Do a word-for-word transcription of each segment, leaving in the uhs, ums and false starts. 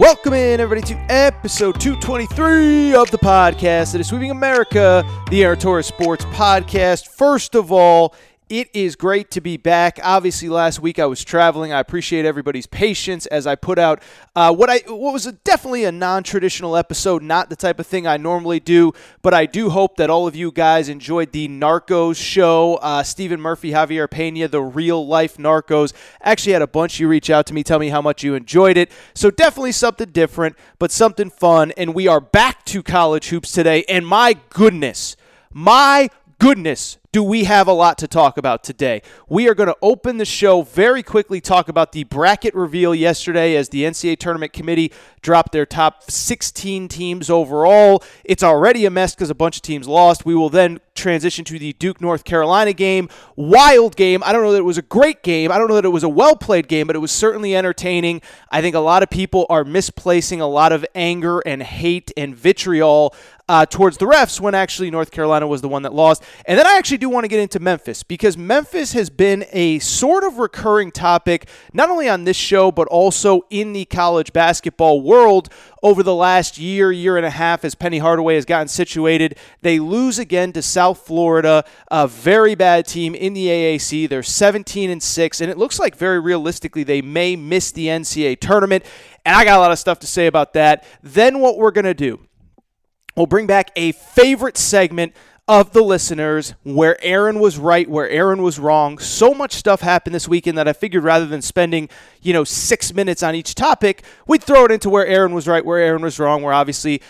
Welcome in, everybody, to episode two twenty-three of the podcast that is sweeping America, the Aratora Sports Podcast. First of all, it is great to be back. Obviously, last week I was traveling. I appreciate everybody's patience as I put out uh, what I what was a, definitely a non-traditional episode, not the type of thing I normally do, but I do hope that all of you guys enjoyed the Narcos show. Uh, Stephen Murphy, Javier Pena, the real-life Narcos. Actually had a bunch. You reach out to me, tell me how much you enjoyed it. So definitely something different, but something fun. And we are back to college hoops today. And my goodness, my goodness, do we have a lot to talk about today. We are going to open the show very quickly, talk about the bracket reveal yesterday as the N C double A Tournament Committee dropped their top sixteen teams overall. It's already a mess because a bunch of teams lost. We will then transition to the Duke, North Carolina game. Wild game. I don't know that it was a great game. I don't know that it was a well-played game, but it was certainly entertaining. I think a lot of people are misplacing a lot of anger and hate and vitriol uh, towards the refs when actually North Carolina was the one that lost. And then I actually do want to get into Memphis, because Memphis has been a sort of recurring topic, not only on this show, but also in the college basketball world over the last year, year and a half, as Penny Hardaway has gotten situated. They lose again to South Florida, a very bad team in the A A C. They're seventeen and six, and it looks like very realistically they may miss the N C double A tournament, and I got a lot of stuff to say about that. Then what we're going to do, we'll bring back a favorite segment of the listeners, where Aaron was right, where Aaron was wrong. So much stuff happened this weekend that I figured rather than spending, you know, six minutes on each topic, we'd throw it into where Aaron was right, where Aaron was wrong, where obviously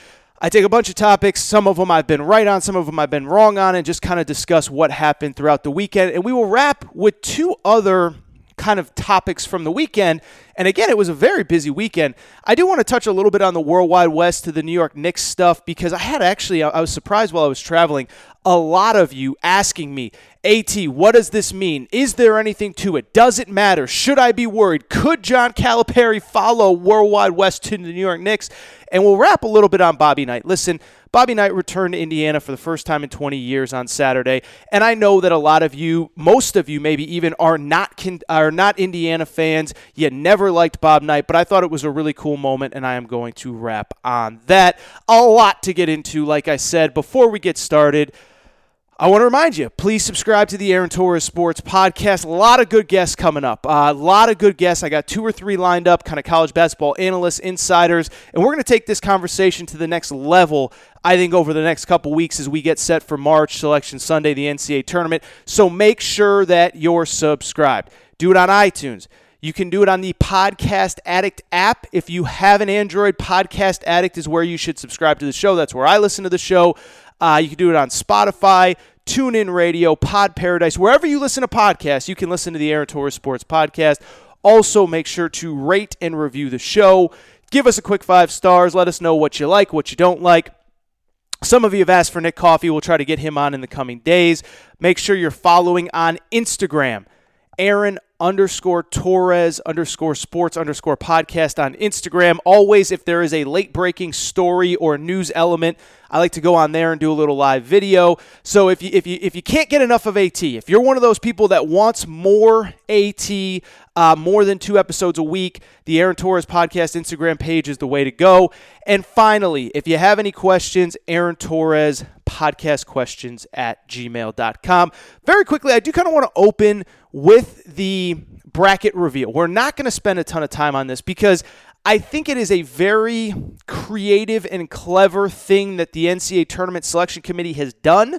I take a bunch of topics, some of them I've been right on, some of them I've been wrong on, and just kind of discuss what happened throughout the weekend. And we will wrap with two other kind of topics from the weekend. And again, it was a very busy weekend. I do want to touch a little bit on the Worldwide West to the New York Knicks stuff, because I had actually, I was surprised while I was traveling, a lot of you asking me, AT, what does this mean? Is there anything to it? Does it matter? Should I be worried? Could John Calipari follow Worldwide West to the New York Knicks? And we'll wrap a little bit on Bobby Knight. Listen, Bobby Knight returned to Indiana for the first time in twenty years on Saturday, and I know that a lot of you, most of you maybe even, are not con- are not Indiana fans. You never liked Bob Knight, but I thought it was a really cool moment, and I am going to wrap on that. A lot to get into, like I said. Before we get started, I want to remind you, please subscribe to the Aaron Torres Sports Podcast. A lot of good guests coming up. Uh, a lot of good guests. I got two or three lined up, kind of college basketball analysts, insiders, and we're going to take this conversation to the next level, I think, over the next couple weeks as we get set for March, Selection Sunday, the N C double A Tournament. So make sure that you're subscribed. Do it on iTunes. You can do it on the Podcast Addict app. If you have an Android, Podcast Addict is where you should subscribe to the show. That's where I listen to the show. Uh, you can do it on Spotify, TuneIn Radio, Pod Paradise. Wherever you listen to podcasts, you can listen to the Aaron Torres Sports Podcast. Also, make sure to rate and review the show. Give us a quick five stars. Let us know what you like, what you don't like. Some of you have asked for Nick Coffey. We'll try to get him on in the coming days. Make sure you're following on Instagram, Aaron underscore Torres underscore sports underscore podcast on Instagram. Always, if there is a late-breaking story or news element, I like to go on there and do a little live video. So if you if you if you can't get enough of AT, if you're one of those people that wants more AT, uh, more than two episodes a week, the Aaron Torres Podcast Instagram page is the way to go. And finally, if you have any questions, Aaron Torres Podcast Questions at gmail dot com. Very quickly, I do kind of want to open with the bracket reveal. We're not going to spend a ton of time on this because I think it is a very creative and clever thing that the N C double A Tournament Selection Committee has done,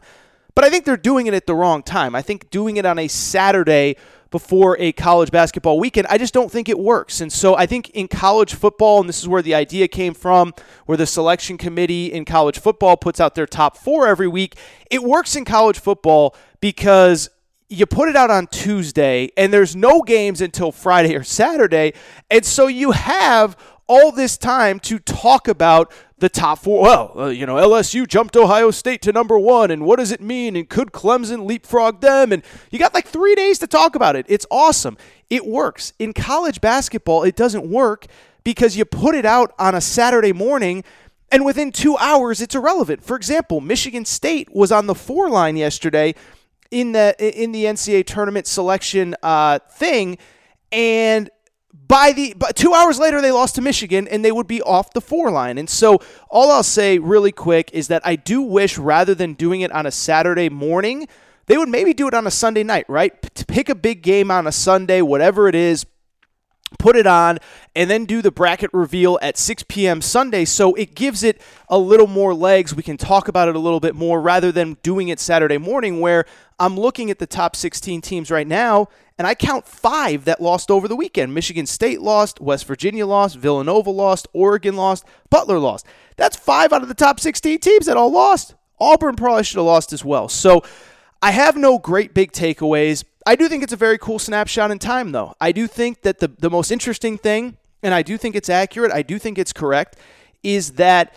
But I think they're doing it at the wrong time. I think doing it on a Saturday before a college basketball weekend, I just don't think it works. And so I think in college football, and this is where the idea came from, where the selection committee in college football puts out their top four every week, it works in college football because you put it out on Tuesday and there's no games until Friday or Saturday. And so you have all this time to talk about the top four. Well, you know, L S U jumped Ohio State to number one, and what does it mean? And could Clemson leapfrog them? And you got like three days to talk about it. It's awesome. It works. In college basketball, it doesn't work because you put it out on a Saturday morning, and within two hours, it's irrelevant. For example, Michigan State was on the four line yesterday in the in the N C double A tournament selection uh, thing, and By the but two hours later, they lost to Michigan, and they would be off the four line. And so all I'll say really quick is that I do wish, rather than doing it on a Saturday morning, they would maybe do it on a Sunday night, right? P- to pick a big game on a Sunday, whatever it is, put it on, and then do the bracket reveal at six p.m. Sunday. So it gives it a little more legs. We can talk about it a little bit more, rather than doing it Saturday morning, where I'm looking at the top sixteen teams right now, and I count five that lost over the weekend. Michigan State lost, West Virginia lost, Villanova lost, Oregon lost, Butler lost. That's five out of the top sixteen teams that all lost. Auburn probably should have lost as well. So I have no great big takeaways. I do think it's a very cool snapshot in time, though. I do think that the, the most interesting thing, and I do think it's accurate, I do think it's correct, is that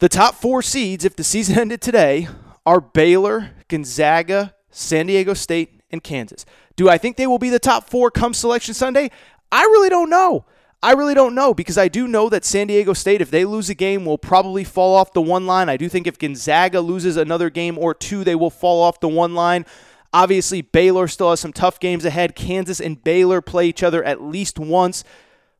the top four seeds, if the season ended today, are Baylor, Gonzaga, San Diego State, and Kansas. Do I think they will be the top four come Selection Sunday? I really don't know. I really don't know, because I do know that San Diego State, if they lose a game, will probably fall off the one line. I do think if Gonzaga loses another game or two, they will fall off the one line. Obviously, Baylor still has some tough games ahead. Kansas and Baylor play each other at least once,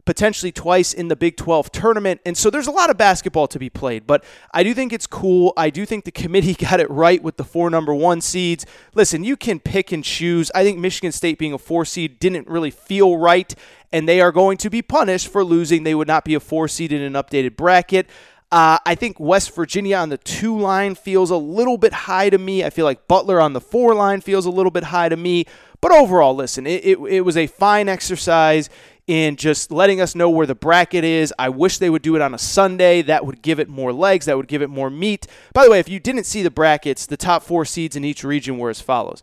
potentially twice in the Big twelve tournament. And so there's a lot of basketball to be played, but I do think it's cool. I do think the committee got it right with the four number one seeds. Listen, you can pick and choose. I think Michigan State being a four seed didn't really feel right, and they are going to be punished for losing. They would not be a four seed in an updated bracket. Uh, I think West Virginia on the two line feels a little bit high to me. I feel like Butler on the four line feels a little bit high to me. But overall, listen, it, it, it was a fine exercise in just letting us know where the bracket is. I wish they would do it on a Sunday. That would give it more legs. That would give it more meat. By the way, if you didn't see the brackets, the top four seeds in each region were as follows.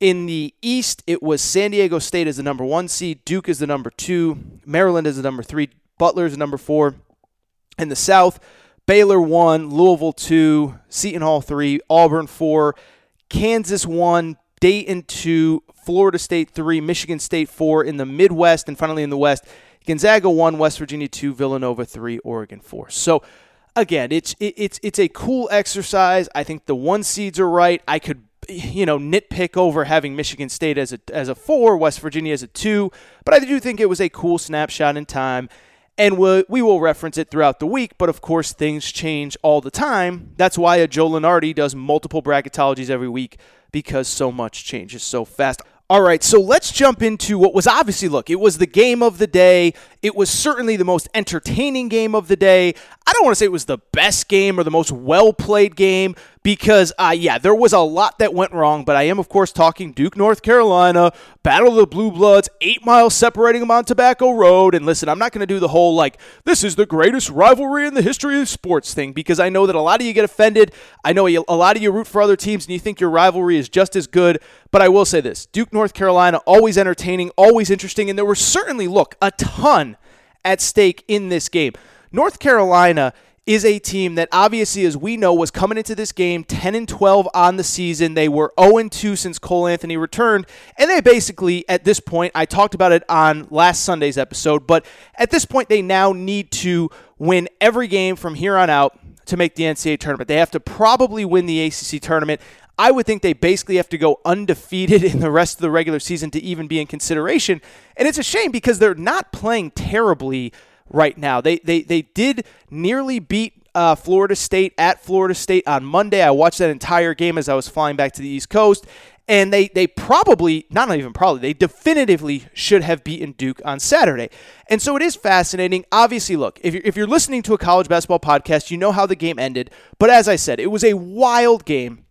In the East, it was San Diego State as the number one seed, Duke as the number two, Maryland as the number three, Butler as the number four. In the South, Baylor one, Louisville two, Seton Hall three, Auburn four, Kansas one, Dayton two, Florida State three, Michigan State four. In the Midwest, and finally in the West, Gonzaga one, West Virginia two, Villanova three, Oregon four. So again, it's it, it's it's a cool exercise. I think the one seeds are right. I could you know nitpick over having Michigan State as a as a four, West Virginia as a two, but I do think it was a cool snapshot in time. And we'll, we will reference it throughout the week, but of course things change all the time. That's why a Joe Lunardi does multiple bracketologies every week, because so much changes so fast. All right, so let's jump into what was obviously, look, it was the game of the day. It was certainly the most entertaining game of the day. I don't want to say it was the best game or the most well-played game, because, uh, yeah, there was a lot that went wrong, but I am, of course, talking Duke, North Carolina, Battle of the Blue Bloods, eight miles separating them on Tobacco Road. And listen, I'm not going to do the whole, like, this is the greatest rivalry in the history of sports thing, because I know that a lot of you get offended. I know a lot of you root for other teams, and you think your rivalry is just as good, but I will say this. Duke, North Carolina, always entertaining, always interesting, and there were certainly, look, a ton at stake in this game. North Carolina is a team that obviously, as we know, was coming into this game ten and twelve on the season. They were oh and two since Cole Anthony returned, and they basically, at this point, I talked about it on last Sunday's episode, but at this point, they now need to win every game from here on out to make the N C double A tournament. They have to probably win the A C C tournament. I would think they basically have to go undefeated in the rest of the regular season to even be in consideration. And it's a shame, because they're not playing terribly right now. They they they did nearly beat uh, Florida State at Florida State on Monday. I watched that entire game as I was flying back to the East Coast. And they they probably, not even probably, they definitively should have beaten Duke on Saturday. And so it is fascinating. Obviously, look, if you're, if you're listening to a college basketball podcast, you know how the game ended. But as I said, it was a wild game.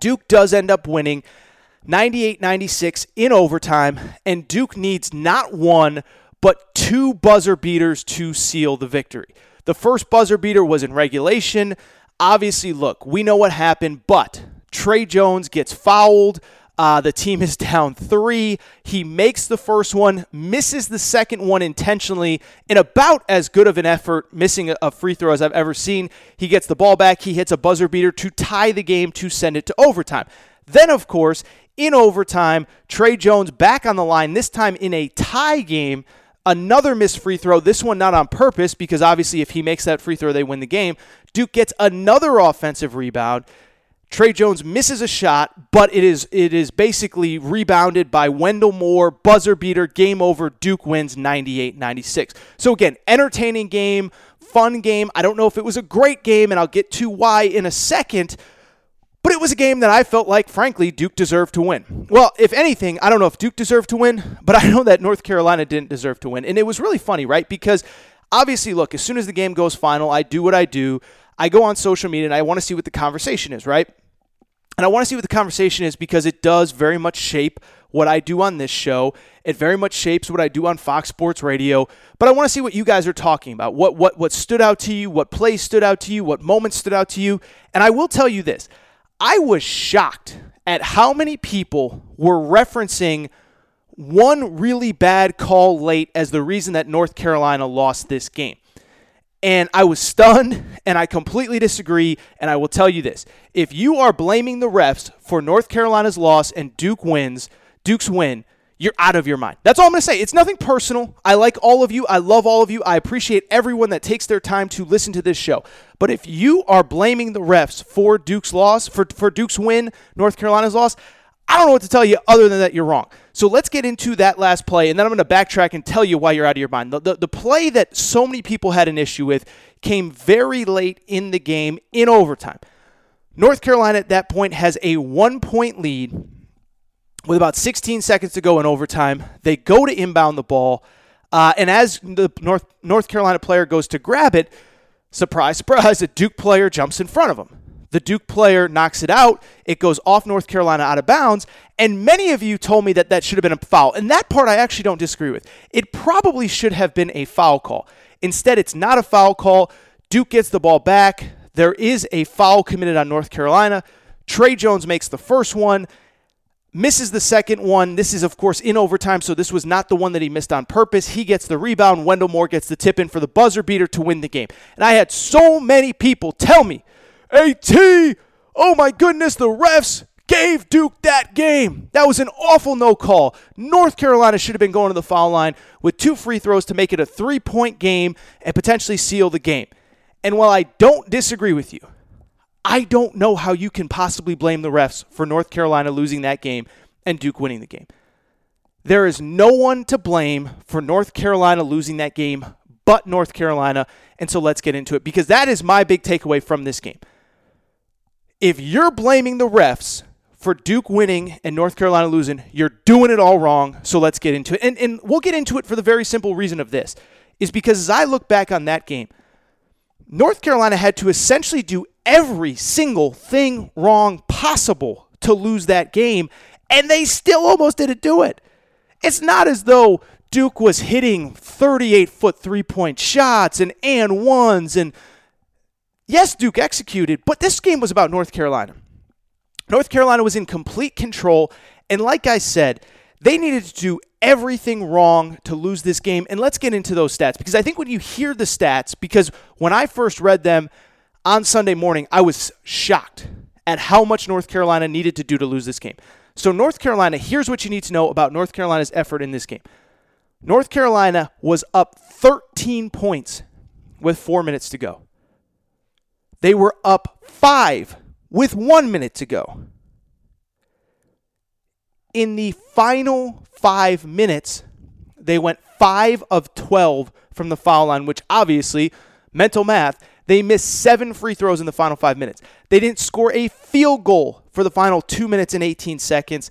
Duke does end up winning ninety-eight ninety-six in overtime, and Duke needs not one, but two buzzer beaters to seal the victory. The first buzzer beater was in regulation. Obviously, look, we know what happened, but Trey Jones gets fouled. Uh, the team is down three. He makes the first one, misses the second one intentionally, in about as good of an effort, missing a free throw as I've ever seen. He gets the ball back. He hits a buzzer beater to tie the game to send it to overtime. Then, of course, in overtime, Trey Jones back on the line, this time in a tie game. Another missed free throw, this one not on purpose, because obviously if he makes that free throw, they win the game. Duke gets another offensive rebound. Trey Jones misses a shot, but it is it is basically rebounded by Wendell Moore, buzzer beater, game over, Duke wins ninety-eight ninety-six. So again, entertaining game, fun game. I don't know if it was a great game, and I'll get to why in a second, but it was a game that I felt like, frankly, Duke deserved to win. Well, if anything, I don't know if Duke deserved to win, but I know that North Carolina didn't deserve to win. And it was really funny, right? Because obviously, look, as soon as the game goes final, I do what I do. I go on social media and I want to see what the conversation is, right? And I want to see what the conversation is because it does very much shape what I do on this show. It very much shapes what I do on Fox Sports Radio. But I want to see what you guys are talking about. What what what stood out to you? What plays stood out to you? What moments stood out to you? And I will tell you this. I was shocked at how many people were referencing one really bad call late as the reason that North Carolina lost this game. And I was stunned, and I completely disagree, and I will tell you this. If you are blaming the refs for North Carolina's loss and Duke wins, Duke's win, you're out of your mind. That's all I'm going to say. It's nothing personal. I like all of you. I love all of you. I appreciate everyone that takes their time to listen to this show. But if you are blaming the refs for Duke's loss, for, for Duke's win, North Carolina's loss, I don't know what to tell you other than that you're wrong. So let's get into that last play, and then I'm going to backtrack and tell you why you're out of your mind. The, the, the play that so many people had an issue with came very late in the game in overtime. North Carolina at that point has a one-point lead with about sixteen seconds to go in overtime. They go to inbound the ball, uh, and as the North North Carolina player goes to grab it, surprise, surprise, a Duke player jumps in front of him. The Duke player knocks it out. It goes off North Carolina out of bounds, and many of you told me that that should have been a foul, and that part I actually don't disagree with. It probably should have been a foul call. Instead, it's not a foul call. Duke gets the ball back. There is a foul committed on North Carolina. Trey Jones makes the first one. Misses the second one. This is, of course, in overtime, so this was not the one that he missed on purpose. He gets the rebound. Wendell Moore gets the tip in for the buzzer beater to win the game. And I had so many people tell me, AT, oh my goodness, the refs gave Duke that game. That was an awful no call. North Carolina should have been going to the foul line with two free throws to make it a three-point game and potentially seal the game. And while I don't disagree with you, I don't know how you can possibly blame the refs for North Carolina losing that game and Duke winning the game. There is no one to blame for North Carolina losing that game but North Carolina, and so let's get into it because that is my big takeaway from this game. If you're blaming the refs for Duke winning and North Carolina losing, you're doing it all wrong, so let's get into it. And, and we'll get into it for the very simple reason of this, is because as I look back on that game, North Carolina had to essentially do every single thing wrong possible to lose that game, and they still almost didn't do it. It's not as though Duke was hitting thirty-eight foot three-point shots and and ones, and yes, Duke executed, but this game was about North Carolina. North Carolina was in complete control, and like I said, they needed to do everything wrong to lose this game, and let's get into those stats, because I think when you hear the stats, because when I first read them, on Sunday morning, I was shocked at how much North Carolina needed to do to lose this game. So North Carolina, here's what you need to know about North Carolina's effort in this game. North Carolina was up thirteen points with four minutes to go. They were up five with one minute to go. In the final five minutes, they went five of twelve from the foul line, which obviously, mental math, they missed seven free throws in the final five minutes. They didn't score a field goal for the final two minutes and eighteen seconds.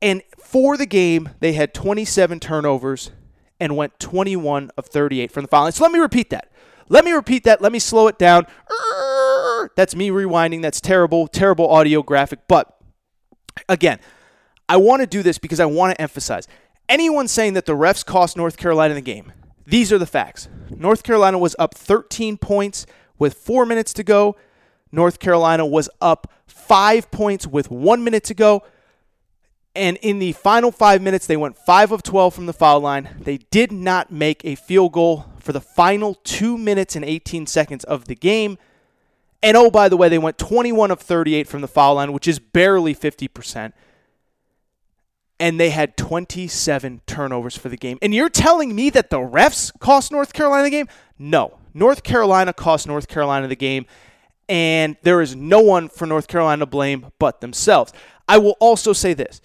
And for the game, they had twenty-seven turnovers and went twenty-one of thirty-eight from the foul line. So let me repeat that. Let me repeat that. Let me slow it down. Sure, that's me rewinding. That's terrible, terrible audio graphic. But again, I want to do this because I want to emphasize anyone saying that the refs cost North Carolina the game. These are the facts. North Carolina was up thirteen points with four minutes to go. North Carolina was up five points with one minute to go. And in the final five minutes, they went five of twelve from the foul line. They did not make a field goal for the final two minutes and eighteen seconds of the game. And oh, by the way, they went twenty-one of thirty-eight from the foul line, which is barely fifty percent. And they had twenty-seven turnovers for the game. And you're telling me that the refs cost North Carolina the game? No. North Carolina cost North Carolina the game. And there is no one for North Carolina to blame but themselves. I will also say this.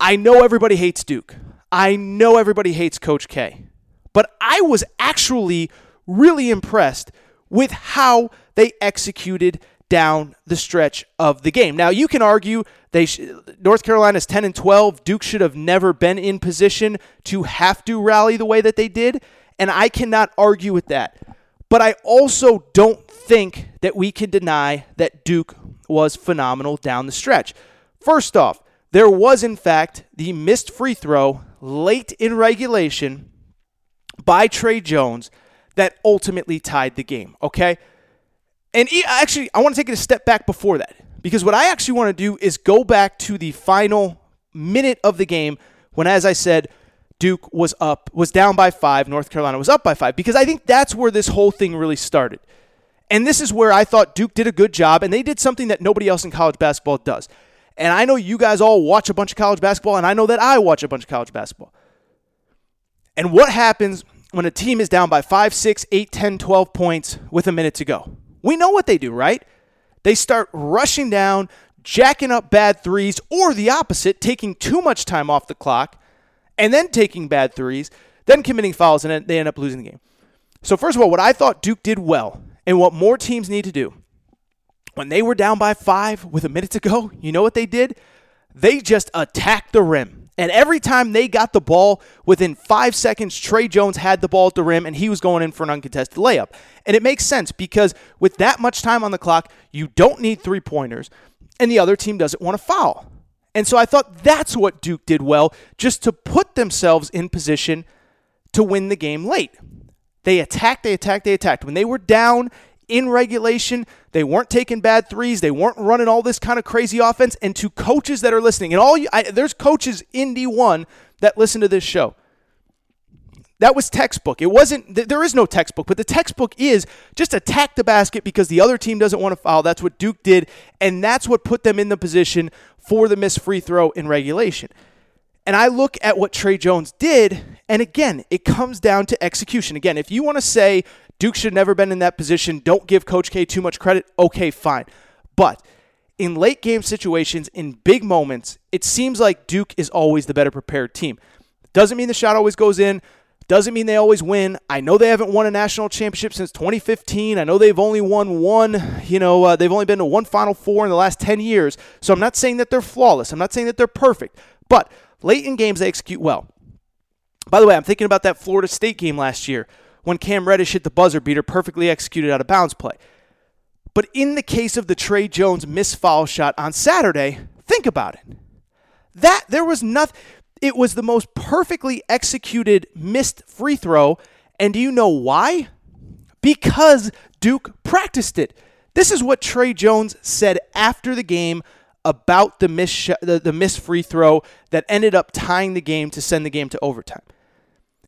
I know everybody hates Duke. I know everybody hates Coach K. But I was actually really impressed with how they executed down the stretch of the game. Now, you can argue they sh- North Carolina's ten and twelve. Duke should have never been in position to have to rally the way that they did. And I cannot argue with that. But I also don't think that we can deny that Duke was phenomenal down the stretch. First off, there was, in fact, the missed free throw late in regulation by Trey Jones that ultimately tied the game, okay? And actually, I want to take it a step back before that, because what I actually want to do is go back to the final minute of the game when, as I said, Duke was up, was down by five, North Carolina was up by five, because I think that's where this whole thing really started. And this is where I thought Duke did a good job, and they did something that nobody else in college basketball does. And I know you guys all watch a bunch of college basketball, and I know that I watch a bunch of college basketball. And what happens when a team is down by five, six, eight, ten, twelve points with a minute to go? We know what they do, right? They start rushing down, jacking up bad threes, or the opposite, taking too much time off the clock, and then taking bad threes, then committing fouls, and they end up losing the game. So first of all, what I thought Duke did well, and what more teams need to do, when they were down by five with a minute to go, you know what they did? They just attacked the rim. And every time they got the ball, within five seconds, Trey Jones had the ball at the rim, and he was going in for an uncontested layup. And it makes sense, because with that much time on the clock, you don't need three-pointers, and the other team doesn't want to foul. And so I thought that's what Duke did well, just to put themselves in position to win the game late. They attacked, they attacked, they attacked. When they were down in regulation, they weren't taking bad threes. They weren't running all this kind of crazy offense. And to coaches that are listening, and all you, I, there's coaches in D one that listen to this show. That was textbook. It wasn't. There is no textbook, but the textbook is just attack the basket because the other team doesn't want to foul. That's what Duke did, and that's what put them in the position for the missed free throw in regulation. And I look at what Trey Jones did, and again, it comes down to execution. Again, if you want to say Duke should have never been in that position, don't give Coach K too much credit, okay, fine. But in late game situations, in big moments, it seems like Duke is always the better prepared team. Doesn't mean the shot always goes in. Doesn't mean they always win. I know they haven't won a national championship since twenty fifteen. I know they've only won one, you know, uh, they've only been to one Final Four in the last ten years. So I'm not saying that they're flawless. I'm not saying that they're perfect. But late in games, they execute well. By the way, I'm thinking about that Florida State game last year when Cam Reddish hit the buzzer beater, perfectly executed out of bounds play. But in the case of the Trey Jones missed foul shot on Saturday, think about it. That, there was nothing. It was the most perfectly executed missed free throw, and do you know why? Because Duke practiced it. This is what Trey Jones said after the game about the missed sh- the, the missed free throw that ended up tying the game to send the game to overtime.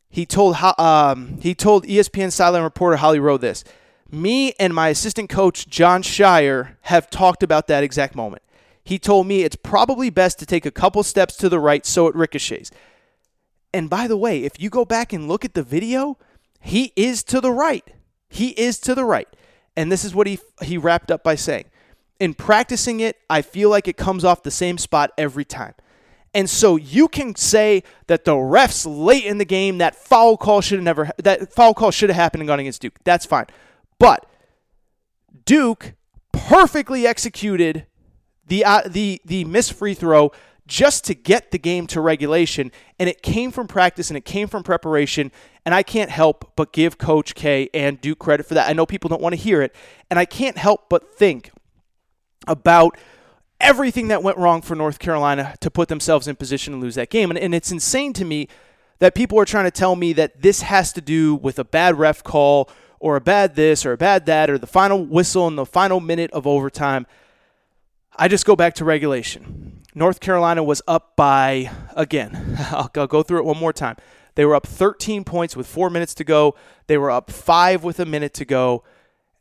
He told um, he told E S P N sideline reporter Holly Rowe this: "Me and my assistant coach John Shire have talked about that exact moment. He told me it's probably best to take a couple steps to the right so it ricochets." And by the way, if you go back and look at the video, he is to the right. He is to the right. And this is what he he wrapped up by saying: "In practicing it, I feel like it comes off the same spot every time." And so you can say that the refs late in the game, that foul call should have never that foul call should have happened and gone against Duke. That's fine. But Duke perfectly executed The, uh, the the missed free throw just to get the game to regulation, and it came from practice and it came from preparation, and I can't help but give Coach K and Duke credit for that. I know people don't want to hear it, and I can't help but think about everything that went wrong for North Carolina to put themselves in position to lose that game, and, and it's insane to me that people are trying to tell me that this has to do with a bad ref call or a bad this or a bad that or the final whistle in the final minute of overtime. I just go back to regulation. North Carolina was up by, again, I'll, I'll go through it one more time. They were up thirteen points with four minutes to go. They were up five with a minute to go.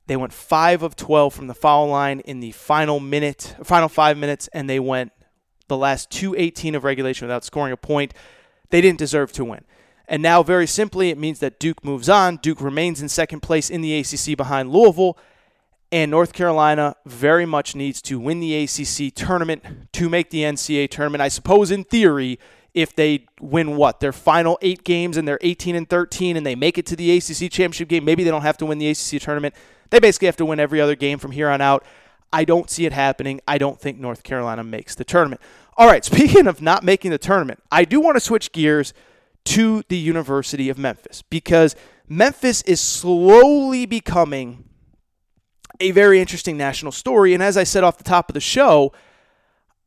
They went five of twelve from the foul line in the final minute, final five minutes, and they went the last two eighteen of regulation without scoring a point. They didn't deserve to win. And now, very simply, it means that Duke moves on. Duke remains in second place in the A C C behind Louisville. And North Carolina very much needs to win the A C C tournament to make the N C double A tournament. I suppose in theory, if they win what? Their final eight games and they're eighteen and thirteen and they make it to the A C C championship game, maybe they don't have to win the A C C tournament. They basically have to win every other game from here on out. I don't see it happening. I don't think North Carolina makes the tournament. All right, speaking of not making the tournament, I do want to switch gears to the University of Memphis because Memphis is slowly becoming a very interesting national story. And as I said off the top of the show,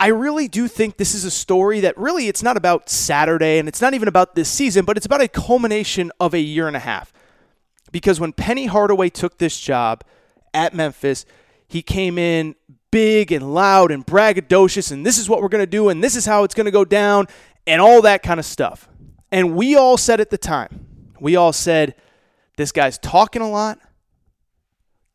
I really do think this is a story that really it's not about Saturday and it's not even about this season, but it's about a culmination of a year and a half. Because when Penny Hardaway took this job at Memphis, he came in big and loud and braggadocious and this is what we're going to do and this is how it's going to go down and all that kind of stuff. And we all said at the time, we all said, this guy's talking a lot.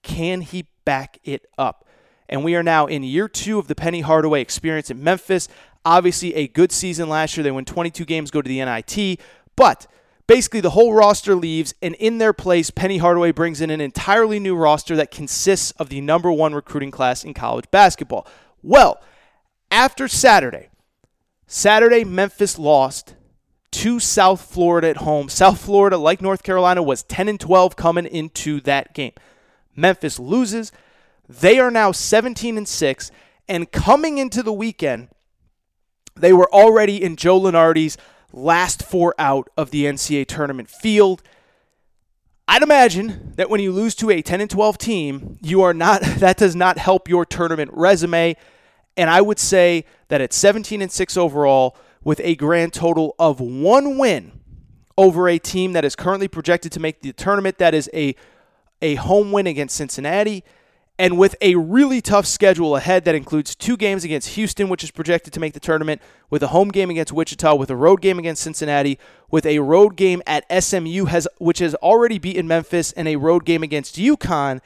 Can he back it up? And we are now in year two of the Penny Hardaway experience in Memphis. Obviously, a good season last year. They win twenty-two games, go to the N I T. But basically, the whole roster leaves, and in their place, Penny Hardaway brings in an entirely new roster that consists of the number one recruiting class in college basketball. Well, after Saturday, Saturday, Memphis lost to South Florida at home. South Florida, like North Carolina, was ten and twelve coming into that game. Memphis loses. They are now seventeen and six, and coming into the weekend, they were already in Joe Lunardi's last four out of the N C double A tournament field. I'd imagine that when you lose to a ten and twelve team, you are not that does not help your tournament resume, and I would say that at seventeen and six overall with a grand total of one win over a team that is currently projected to make the tournament, that is a a home win against Cincinnati, and with a really tough schedule ahead that includes two games against Houston, which is projected to make the tournament, with a home game against Wichita, with a road game against Cincinnati, with a road game at S M U, has which has already beaten Memphis, and a road game against UConn,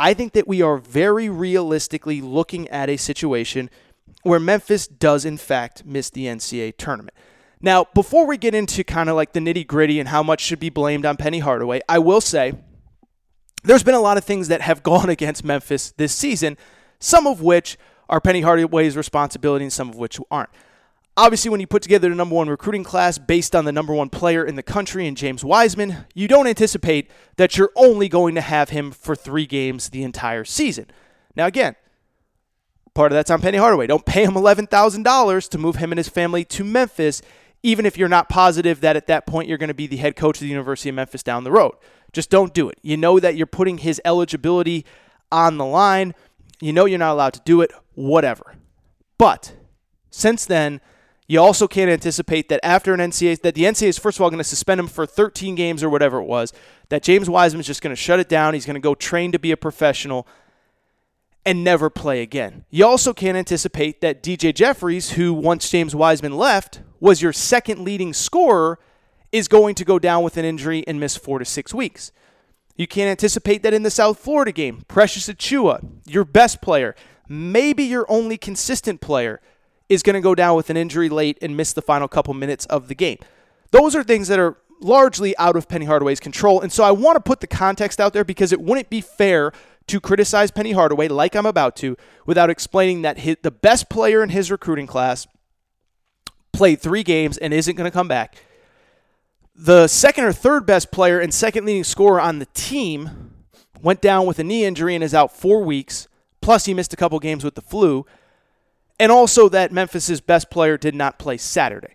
I think that we are very realistically looking at a situation where Memphis does, in fact, miss the N C double A tournament. Now, before we get into kind of like the nitty-gritty and how much should be blamed on Penny Hardaway, I will say there's been a lot of things that have gone against Memphis this season, some of which are Penny Hardaway's responsibility and some of which aren't. Obviously, when you put together the number one recruiting class based on the number one player in the country in James Wiseman, you don't anticipate that you're only going to have him for three games the entire season. Now, again, part of that's on Penny Hardaway. Don't pay him eleven thousand dollars to move him and his family to Memphis, even if you're not positive that at that point you're going to be the head coach of the University of Memphis down the road. Just don't do it. You know that you're putting his eligibility on the line. You know you're not allowed to do it, whatever. But since then, you also can't anticipate that after an N C double A, that the N C double A is first of all going to suspend him for thirteen games or whatever it was, that James Wiseman is just going to shut it down. He's going to go train to be a professional and never play again. You also can't anticipate that D J Jeffries, who once James Wiseman left, was your second leading scorer, is going to go down with an injury and miss four to six weeks. You can't anticipate that in the South Florida game, Precious Achiuwa, your best player, maybe your only consistent player, is going to go down with an injury late and miss the final couple minutes of the game. Those are things that are largely out of Penny Hardaway's control, and so I want to put the context out there because it wouldn't be fair to criticize Penny Hardaway, like I'm about to, without explaining that his, the best player in his recruiting class played three games and isn't going to come back. The second or third best player and second leading scorer on the team went down with a knee injury and is out four weeks, plus he missed a couple games with the flu. and also that Memphis's best player did not play Saturday.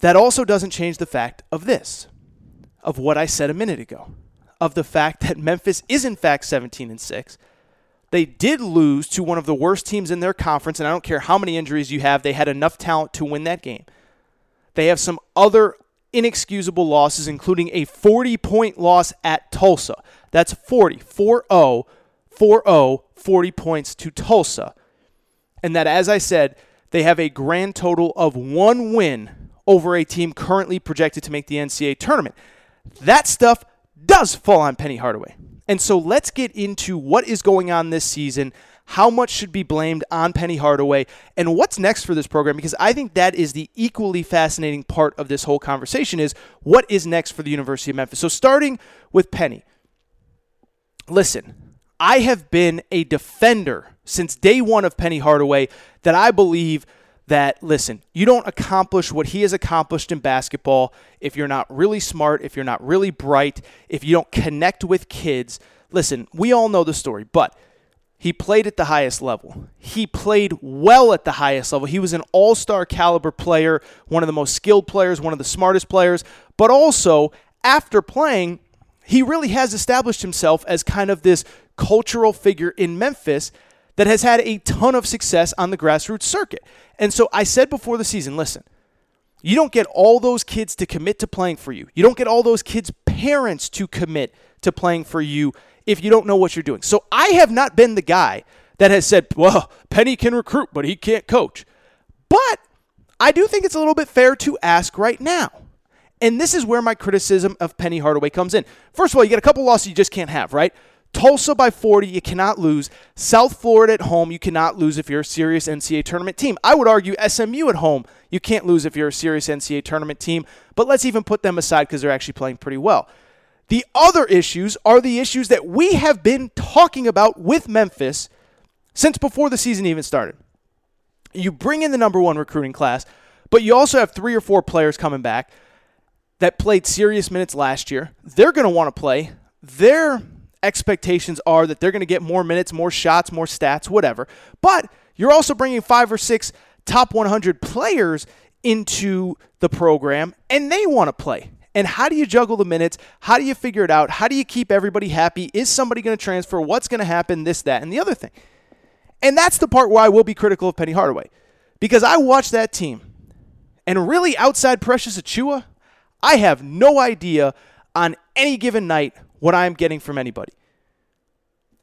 That also doesn't change the fact of this, of what I said a minute ago, of the fact that Memphis is in fact seventeen and six. They did lose to one of the worst teams in their conference, and I don't care how many injuries you have, they had enough talent to win that game. They have some other inexcusable losses, including a forty-point loss at Tulsa. That's forty, four oh, four oh, forty points to Tulsa. And that, as I said, they have a grand total of one win over a team currently projected to make the N C double A tournament. That stuff does fall on Penny Hardaway. And so let's get into what is going on this season, how much should be blamed on Penny Hardaway, and what's next for this program, because I think that is the equally fascinating part of this whole conversation is what is next for the University of Memphis. So starting with Penny. Listen, I have been a defender since day one of Penny Hardaway that I believe that, listen, you don't accomplish what he has accomplished in basketball if you're not really smart, if you're not really bright, if you don't connect with kids. Listen, we all know the story, but he played at the highest level. He played well at the highest level. He was an all-star caliber player, one of the most skilled players, one of the smartest players, but also after playing, he really has established himself as kind of this cultural figure in Memphis that has had a ton of success on the grassroots circuit. And so I said before the season, listen, you don't get all those kids to commit to playing for you. You don't get all those kids' parents to commit to playing for you if you don't know what you're doing. So I have not been the guy that has said, well, Penny can recruit, but he can't coach. But I do think it's a little bit fair to ask right now. And this is where my criticism of Penny Hardaway comes in. First of all, you get a couple losses you just can't have, right? Tulsa by forty, you cannot lose. South Florida at home, you cannot lose if you're a serious N C double A tournament team. I would argue S M U at home, you can't lose if you're a serious N C double A tournament team, but let's even put them aside because they're actually playing pretty well. The other issues are the issues that we have been talking about with Memphis since before the season even started. You bring in the number one recruiting class, but you also have three or four players coming back that played serious minutes last year. They're going to want to play. They're... expectations are that they're going to get more minutes, more shots, more stats, whatever. But you're also bringing five or six top one hundred players into the program, and they want to play. And how do you juggle the minutes? How do you figure it out? How do you keep everybody happy? Is somebody going to transfer? What's going to happen? This, that, and the other thing. And that's the part where I will be critical of Penny Hardaway, because I watched that team, and really outside Precious Achiuwa, I have no idea on any given night what I'm getting from anybody.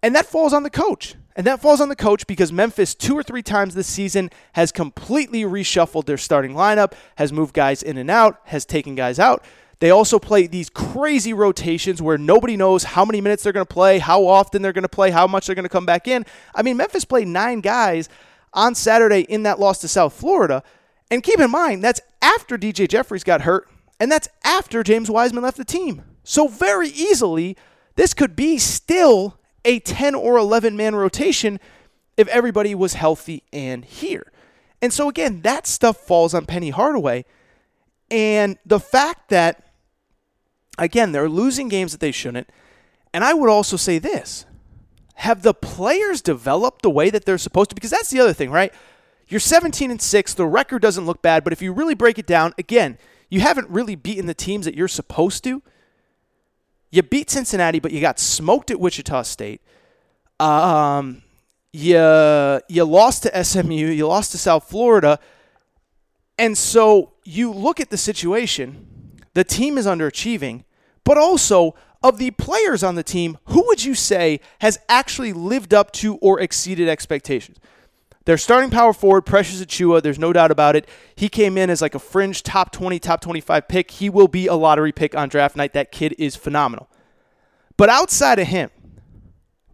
And that falls on the coach. And that falls on the coach because Memphis two or three times this season has completely reshuffled their starting lineup, has moved guys in and out, has taken guys out. They also play these crazy rotations where nobody knows how many minutes they're going to play, how often they're going to play, how much they're going to come back in. I mean, Memphis played nine guys on Saturday in that loss to South Florida. And keep in mind, that's after D J Jeffries got hurt, and that's after James Wiseman left the team. So very easily, this could be still a ten or eleven man rotation if everybody was healthy and here. And so again, that stuff falls on Penny Hardaway. And the fact that, again, they're losing games that they shouldn't. And I would also say this, have the players developed the way that they're supposed to? Because that's the other thing, right? You're seventeen and six, the record doesn't look bad, but if you really break it down, again, you haven't really beaten the teams that you're supposed to. You beat Cincinnati, but you got smoked at Wichita State. Um, you, you lost to S M U. You lost to South Florida. And so you look at the situation. The team is underachieving. But also, of the players on the team, who would you say has actually lived up to or exceeded expectations? Their starting power forward, Precious Achiuwa, there's no doubt about it. He came in as like a fringe top twenty, top twenty-five pick. He will be a lottery pick on draft night. That kid is phenomenal. But outside of him,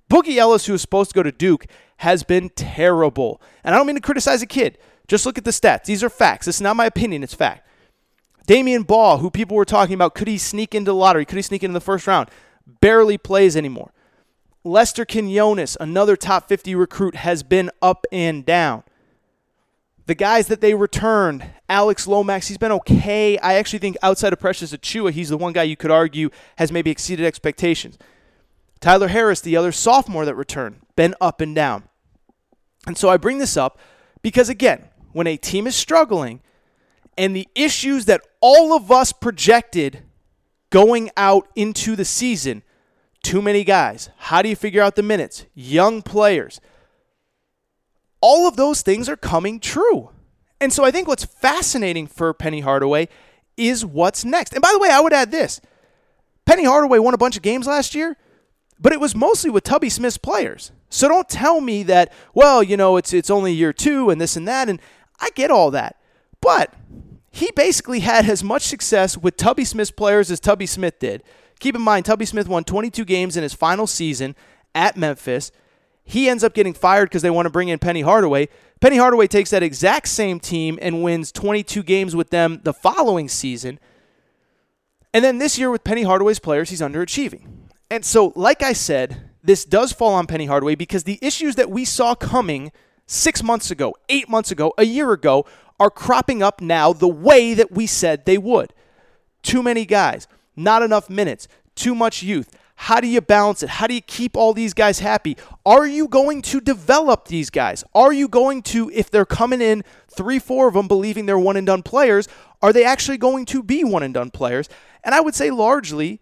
Boogie Ellis, who was supposed to go to Duke, has been terrible. And I don't mean to criticize a kid. Just look at the stats. These are facts. This is not my opinion. It's fact. Damian Ball, who people were talking about, could he sneak into the lottery? Could he sneak into the first round? Barely plays anymore. Lester Quinones, another top fifty recruit, has been up and down. The guys that they returned, Alex Lomax, he's been okay. I actually think outside of Precious Achiuwa, he's the one guy you could argue has maybe exceeded expectations. Tyler Harris, the other sophomore that returned, been up and down. And so I bring this up Because again, when a team is struggling and the issues that all of us projected going out into the season, too many guys, how do you figure out the minutes, young players, all of those things are coming true. And so I think what's fascinating for Penny Hardaway is what's next. And by the way, I would add this. Penny Hardaway won a bunch of games last year, but it was mostly with Tubby Smith's players. So don't tell me that, well, you know, it's it's only year two and this and that, and I get all that. But he basically had as much success with Tubby Smith's players as Tubby Smith did. Keep in mind, Tubby Smith won twenty-two games in his final season at Memphis. He ends up getting fired because they want to bring in Penny Hardaway. Penny Hardaway takes that exact same team and wins twenty-two games with them the following season. And then this year with Penny Hardaway's players, he's underachieving. And so, like I said, this does fall on Penny Hardaway because the issues that we saw coming six months ago, eight months ago, a year ago, are cropping up now the way that we said they would. Too many guys, not enough minutes, too much youth. How do you balance it? How do you keep all these guys happy? Are you going to develop these guys? Are you going to, if they're coming in, three, four of them believing they're one-and-done players, are they actually going to be one-and-done players? And I would say largely,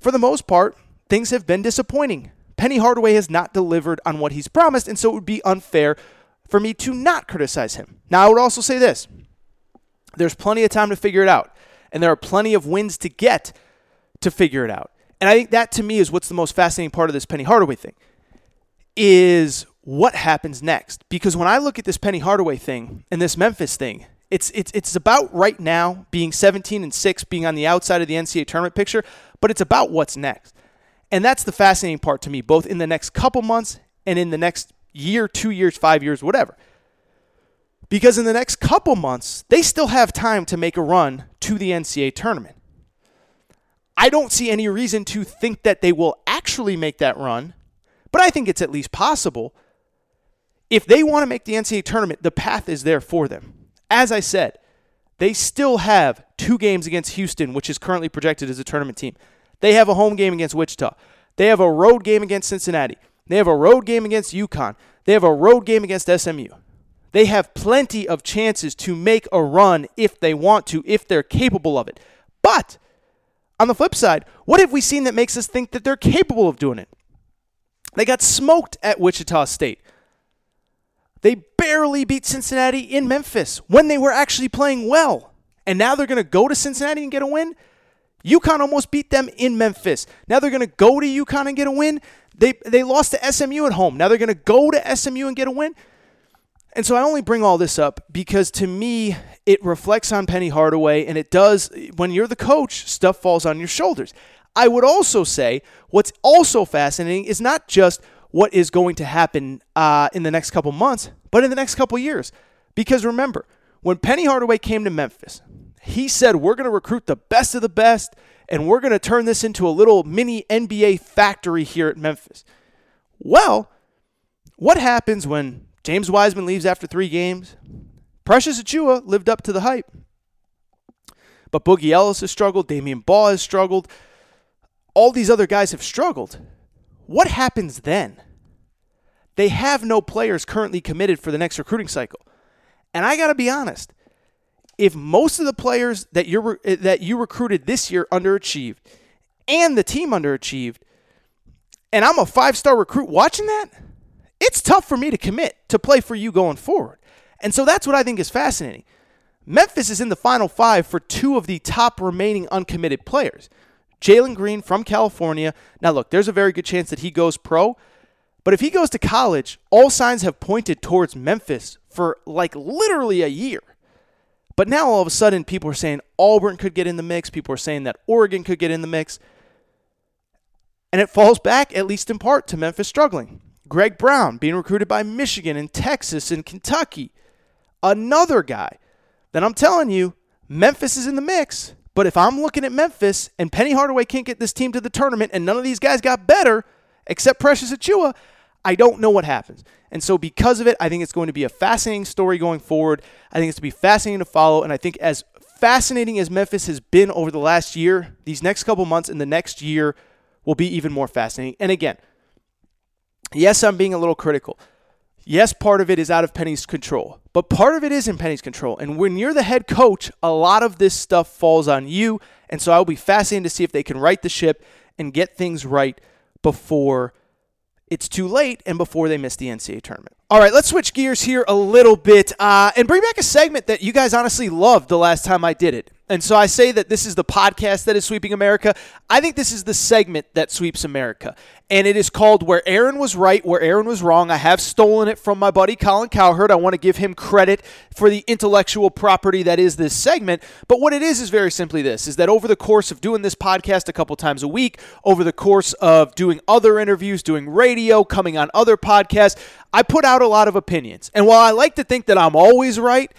for the most part, things have been disappointing. Penny Hardaway has not delivered on what he's promised, and so it would be unfair for me to not criticize him. Now, I would also say this. There's plenty of time to figure it out, and there are plenty of wins to get to figure it out. And I think that, to me, is what's the most fascinating part of this Penny Hardaway thing, is what happens next. Because when I look at this Penny Hardaway thing and this Memphis thing, it's it's it's about right now being seventeen and six, being on the outside of the N C double A tournament picture, but it's about what's next. And that's the fascinating part to me, both in the next couple months and in the next year, two years, five years, whatever. Because in the next couple months, they still have time to make a run to the N C double A tournament. I don't see any reason to think that they will actually make that run, but I think it's at least possible. If they want to make the N C double A tournament, the path is there for them. As I said, they still have two games against Houston, which is currently projected as a tournament team. They have a home game against Wichita. They have a road game against Cincinnati. They have a road game against UConn. They have a road game against S M U. They have plenty of chances to make a run if they want to, if they're capable of it. But on the flip side, what have we seen that makes us think that they're capable of doing it? They got smoked at Wichita State. They barely beat Cincinnati in Memphis when they were actually playing well. And now they're going to go to Cincinnati and get a win? UConn almost beat them in Memphis. Now they're going to go to UConn and get a win? They they lost to S M U at home. Now they're going to go to S M U and get a win? And so I only bring all this up because, to me, it reflects on Penny Hardaway, and it does, when you're the coach, stuff falls on your shoulders. I would also say what's also fascinating is not just what is going to happen uh, in the next couple months, but in the next couple years. Because remember, when Penny Hardaway came to Memphis, he said, we're going to recruit the best of the best, and we're going to turn this into a little mini N B A factory here at Memphis. Well, what happens when James Wiseman leaves after three games? Precious Achiuwa lived up to the hype. But Boogie Ellis has struggled. Damian Baugh has struggled. All these other guys have struggled. What happens then? They have no players currently committed for the next recruiting cycle. And I got to be honest. If most of the players that you that you recruited this year underachieved and the team underachieved, and I'm a five-star recruit watching that, it's tough for me to commit to play for you going forward. And so that's what I think is fascinating. Memphis is in the Final Five for two of the top remaining uncommitted players. Jalen Green from California. Now look, there's a very good chance that he goes pro. But if he goes to college, all signs have pointed towards Memphis for like literally a year. But now all of a sudden people are saying Auburn could get in the mix. People are saying that Oregon could get in the mix. And it falls back, at least in part, to Memphis struggling. Greg Brown being recruited by Michigan and Texas and Kentucky. Another guy that I'm telling you, Memphis is in the mix. But if I'm looking at Memphis and Penny Hardaway can't get this team to the tournament and none of these guys got better except Precious Achiuwa, I don't know what happens. And so because of it, I think it's going to be a fascinating story going forward. I think it's going to be fascinating to follow. And I think as fascinating as Memphis has been over the last year, these next couple months and the next year will be even more fascinating. And again, yes, I'm being a little critical. yes, part of it is out of Penny's control, but part of it is in Penny's control. And when you're the head coach, a lot of this stuff falls on you. And so I'll be fascinated to see if they can right the ship and get things right before it's too late and before they miss the N C A A tournament. All right, let's switch gears here a little bit uh, and bring back a segment that you guys honestly loved the last time I did it. And so I say that this is the podcast that is sweeping America. I think this is the segment that sweeps America. And it is called Where Aaron Was Right, Where Aaron Was Wrong. I have stolen it from my buddy Colin Cowherd. I want to give him credit for the intellectual property that is this segment. But what it is is very simply this, is that over the course of doing this podcast a couple times a week, over the course of doing other interviews, doing radio, coming on other podcasts, I put out a lot of opinions. And while I like to think that I'm always right,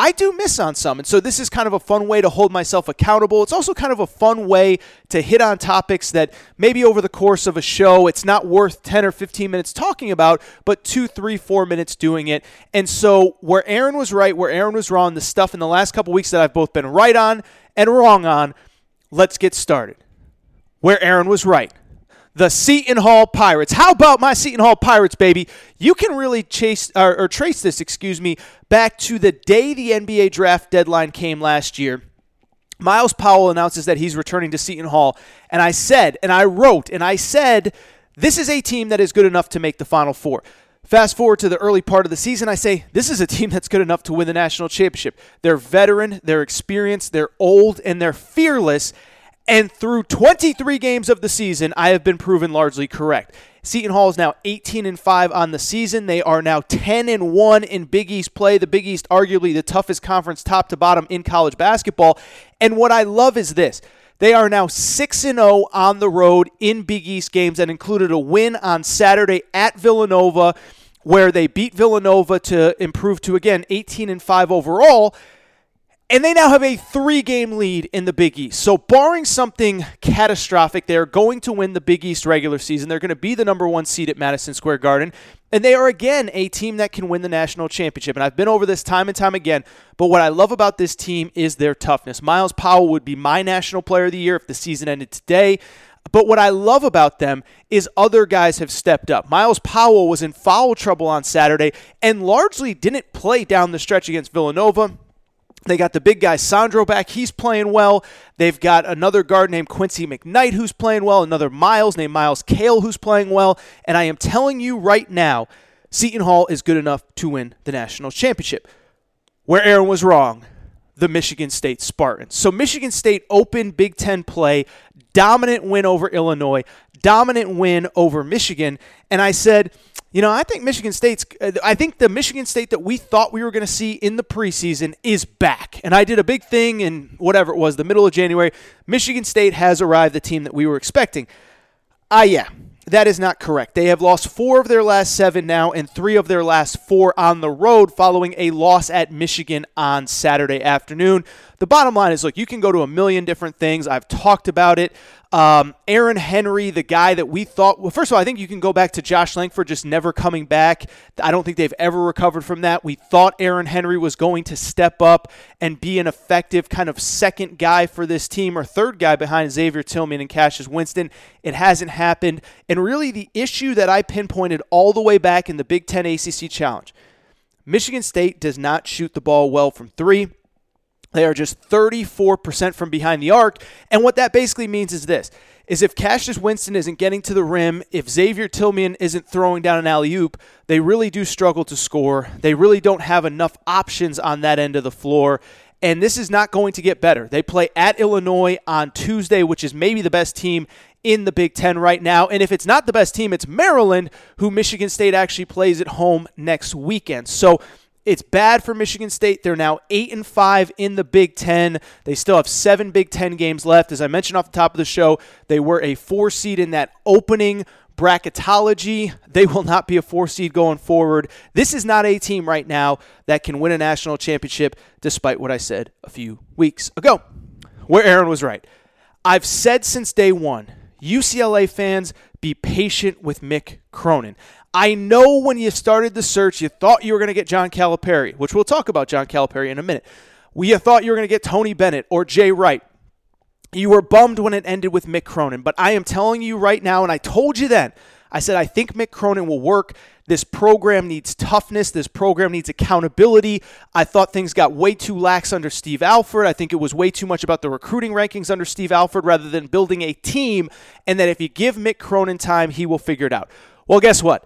I do miss on some. And so this is kind of a fun way to hold myself accountable. It's also kind of a fun way to hit on topics that maybe over the course of a show, it's not worth ten or fifteen minutes talking about, but two, three, four minutes doing it. And so where Aaron was right, where Aaron was wrong, the stuff in the last couple weeks that I've both been right on and wrong on, let's get started. Where Aaron was right. The Seton Hall Pirates. How about my Seton Hall Pirates, baby? You can really chase or, or trace this, excuse me, back to the day the N B A draft deadline came last year. Miles Powell announces that he's returning to Seton Hall, and I said, and I wrote, and I said, this is a team that is good enough to make the Final Four. Fast forward to the early part of the season, I say, this is a team that's good enough to win the national championship. They're veteran, they're experienced, they're old, and they're fearless. And through twenty-three games of the season, I have been proven largely correct. Seton Hall is now eighteen and five on the season. They are now ten and one in Big East play. The Big East, arguably the toughest conference top to bottom in college basketball. And what I love is this. They are now six and oh on the road in Big East games. That included a win on Saturday at Villanova, where they beat Villanova to improve to, again, eighteen and five overall. And they now have a three-game lead in the Big East. So barring something catastrophic, they're going to win the Big East regular season. They're going to be the number one seed at Madison Square Garden. And they are, again, a team that can win the national championship. And I've been over this time and time again. But what I love about this team is their toughness. Miles Powell would be my National Player of the Year if the season ended today. But what I love about them is other guys have stepped up. Miles Powell was in foul trouble on Saturday and largely didn't play down the stretch against Villanova. They got the big guy, Sandro, back. He's playing well. They've got another guard named Quincy McKnight who's playing well, another Miles named Miles Kale who's playing well. And I am telling you right now, Seton Hall is good enough to win the national championship. Where Aaron was wrong, the Michigan State Spartans. So Michigan State opened Big Ten play, dominant win over Illinois, dominant win over Michigan. And I said, you know, I think Michigan State's – I think the Michigan State that we thought we were going to see in the preseason is back. And I did a big thing in whatever it was, the middle of January. Michigan State has arrived, the team that we were expecting. Ah, yeah, that is not correct. They have lost four of their last seven now and three of their last four on the road following a loss at Michigan on Saturday afternoon. The bottom line is, look, you can go to a million different things. I've talked about it. Um, Aaron Henry, the guy that we thought, well, first of all, I think you can go back to Josh Langford just never coming back. I don't think they've ever recovered from that. We thought Aaron Henry was going to step up and be an effective kind of second guy for this team or third guy behind Xavier Tillman and Cassius Winston. It hasn't happened. And really the issue that I pinpointed all the way back in the Big Ten A C C Challenge, Michigan State does not shoot the ball well from three. They are just thirty-four percent from behind the arc. And what that basically means is this, is if Cassius Winston isn't getting to the rim, if Xavier Tillman isn't throwing down an alley-oop, they really do struggle to score. They really don't have enough options on that end of the floor. And this is not going to get better. They play at Illinois on Tuesday, which is maybe the best team in the Big Ten right now. And if it's not the best team, it's Maryland, who Michigan State actually plays at home next weekend. So it's bad for Michigan State. They're now eight and five in the Big Ten. They still have seven Big Ten games left. As I mentioned off the top of the show, they were a four seed in that opening bracketology. They will not be a four seed going forward. This is not a team right now that can win a national championship, despite what I said a few weeks ago. Where Aaron was right. I've said since day one, U C L A fans, be patient with Mick Cronin. I know when you started the search, you thought you were going to get John Calipari, which we'll talk about John Calipari in a minute. You thought you were going to get Tony Bennett or Jay Wright. You were bummed when it ended with Mick Cronin, but I am telling you right now, and I told you then, I said, I think Mick Cronin will work. This program needs toughness. This program needs accountability. I thought things got way too lax under Steve Alford. I think it was way too much about the recruiting rankings under Steve Alford rather than building a team, and that if you give Mick Cronin time, he will figure it out. Well, guess what?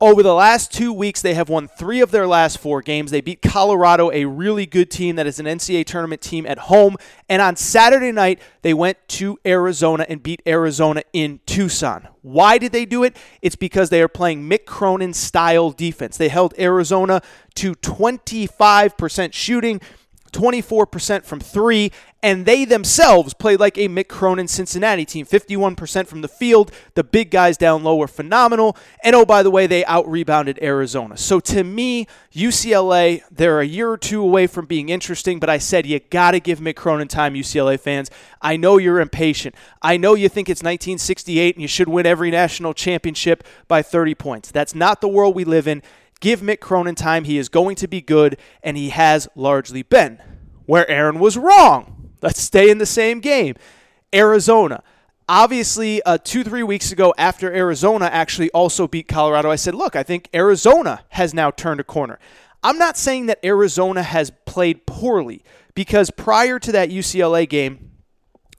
Over the last two weeks, they have won three of their last four games. They beat Colorado, a really good team that is an N C A A tournament team, at home. And on Saturday night, they went to Arizona and beat Arizona in Tucson. Why did they do it? It's because they are playing Mick Cronin-style defense. They held Arizona to twenty-five percent shooting, twenty-four percent from three, and they themselves played like a Mick Cronin Cincinnati team, fifty-one percent from the field. The big guys down low were phenomenal, and oh, by the way, they out-rebounded Arizona. So to me, U C L A, they're a year or two away from being interesting, but I said you got to give Mick Cronin time, U C L A fans. I know you're impatient. I know you think it's nineteen sixty-eight and you should win every national championship by thirty points. That's not the world we live in. Give Mick Cronin time. He is going to be good, and he has largely been. Where Aaron was wrong, let's stay in the same game. Arizona. Obviously, uh, two, three weeks ago, after Arizona actually also beat Colorado, I said, look, I think Arizona has now turned a corner. I'm not saying that Arizona has played poorly, because prior to that U C L A game,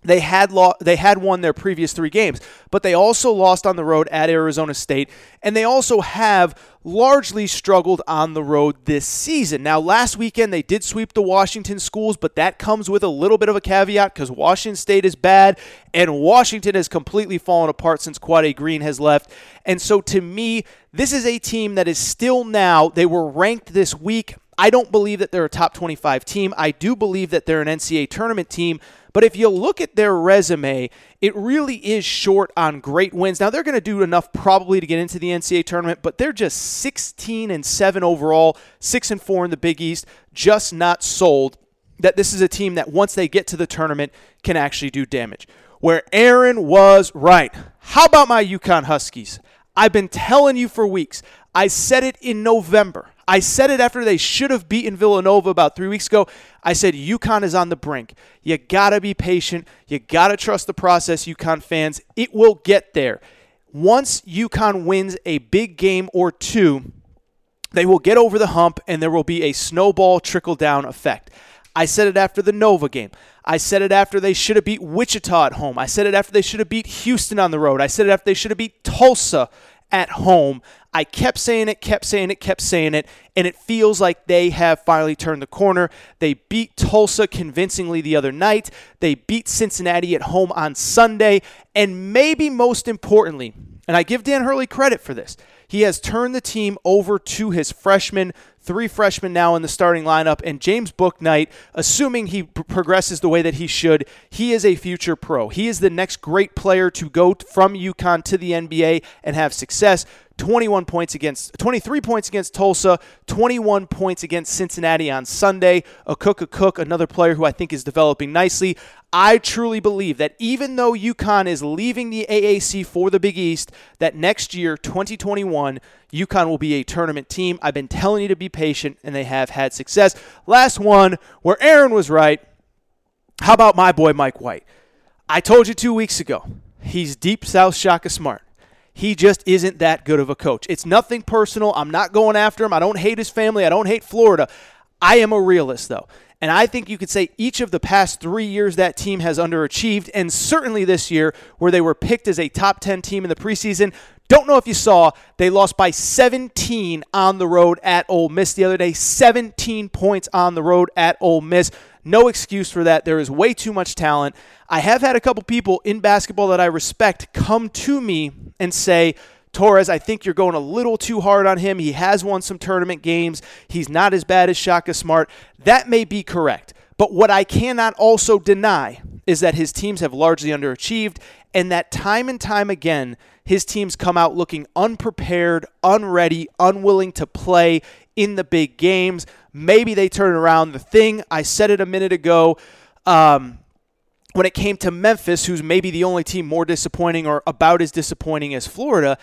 They had lo- they had won their previous three games, but they also lost on the road at Arizona State, and they also have largely struggled on the road this season. Now, last weekend, they did sweep the Washington schools, but that comes with a little bit of a caveat because Washington State is bad, and Washington has completely fallen apart since Quade Green has left. And so, to me, this is a team that is still now, they were ranked this week. I don't believe that they're a top twenty-five team. I do believe that they're an N C A A tournament team. But if you look at their resume, it really is short on great wins. Now, they're going to do enough probably to get into the N C A A tournament, but they're just sixteen and seven overall, six and four in the Big East, just not sold that this is a team that once they get to the tournament can actually do damage. Where Aaron was right. How about my UConn Huskies? I've been telling you for weeks. I said it in November. I said it after they should have beaten Villanova about three weeks ago. I said UConn is on the brink. You got to be patient. You got to trust the process, UConn fans. It will get there. Once UConn wins a big game or two, they will get over the hump, and there will be a snowball trickle-down effect. I said it after the Nova game. I said it after they should have beat Wichita at home. I said it after they should have beat Houston on the road. I said it after they should have beat Tulsa at home. I kept saying it, kept saying it, kept saying it, and it feels like they have finally turned the corner. They beat Tulsa convincingly the other night. They beat Cincinnati at home on Sunday. And maybe most importantly, and I give Dan Hurley credit for this, he has turned the team over to his freshmen, three freshmen now in the starting lineup, and James Booknight, assuming he p- progresses the way that he should, he is a future pro. He is the next great player to go t- from UConn to the N B A and have success. twenty-one points against, twenty-three points against Tulsa, twenty-one points against Cincinnati on Sunday. Akuka Cook, another player who I think is developing nicely. I truly believe that even though UConn is leaving the A A C for the Big East, that next year, twenty twenty-one, UConn will be a tournament team. I've been telling you to be patient, and they have had success. Last one, where Aaron was right. How about my boy Mike White? I told you two weeks ago, he's deep South Shaka Smart. He just isn't that good of a coach. It's nothing personal. I'm not going after him. I don't hate his family. I don't hate Florida. I am a realist, though. And I think you could say each of the past three years that team has underachieved, and certainly this year where they were picked as a top ten team in the preseason. Don't know if you saw, they lost by seventeen on the road at Ole Miss the other day. seventeen points on the road at Ole Miss. No excuse for that. There is way too much talent. I have had a couple people in basketball that I respect come to me and say, Torres, I think you're going a little too hard on him. He has won some tournament games. He's not as bad as Shaka Smart. That may be correct. But what I cannot also deny is that his teams have largely underachieved, and that time and time again, his teams come out looking unprepared, unready, unwilling to play in the big games. Maybe they turn around. The thing, I said it a minute ago, um, when it came to Memphis, who's maybe the only team more disappointing or about as disappointing as Florida,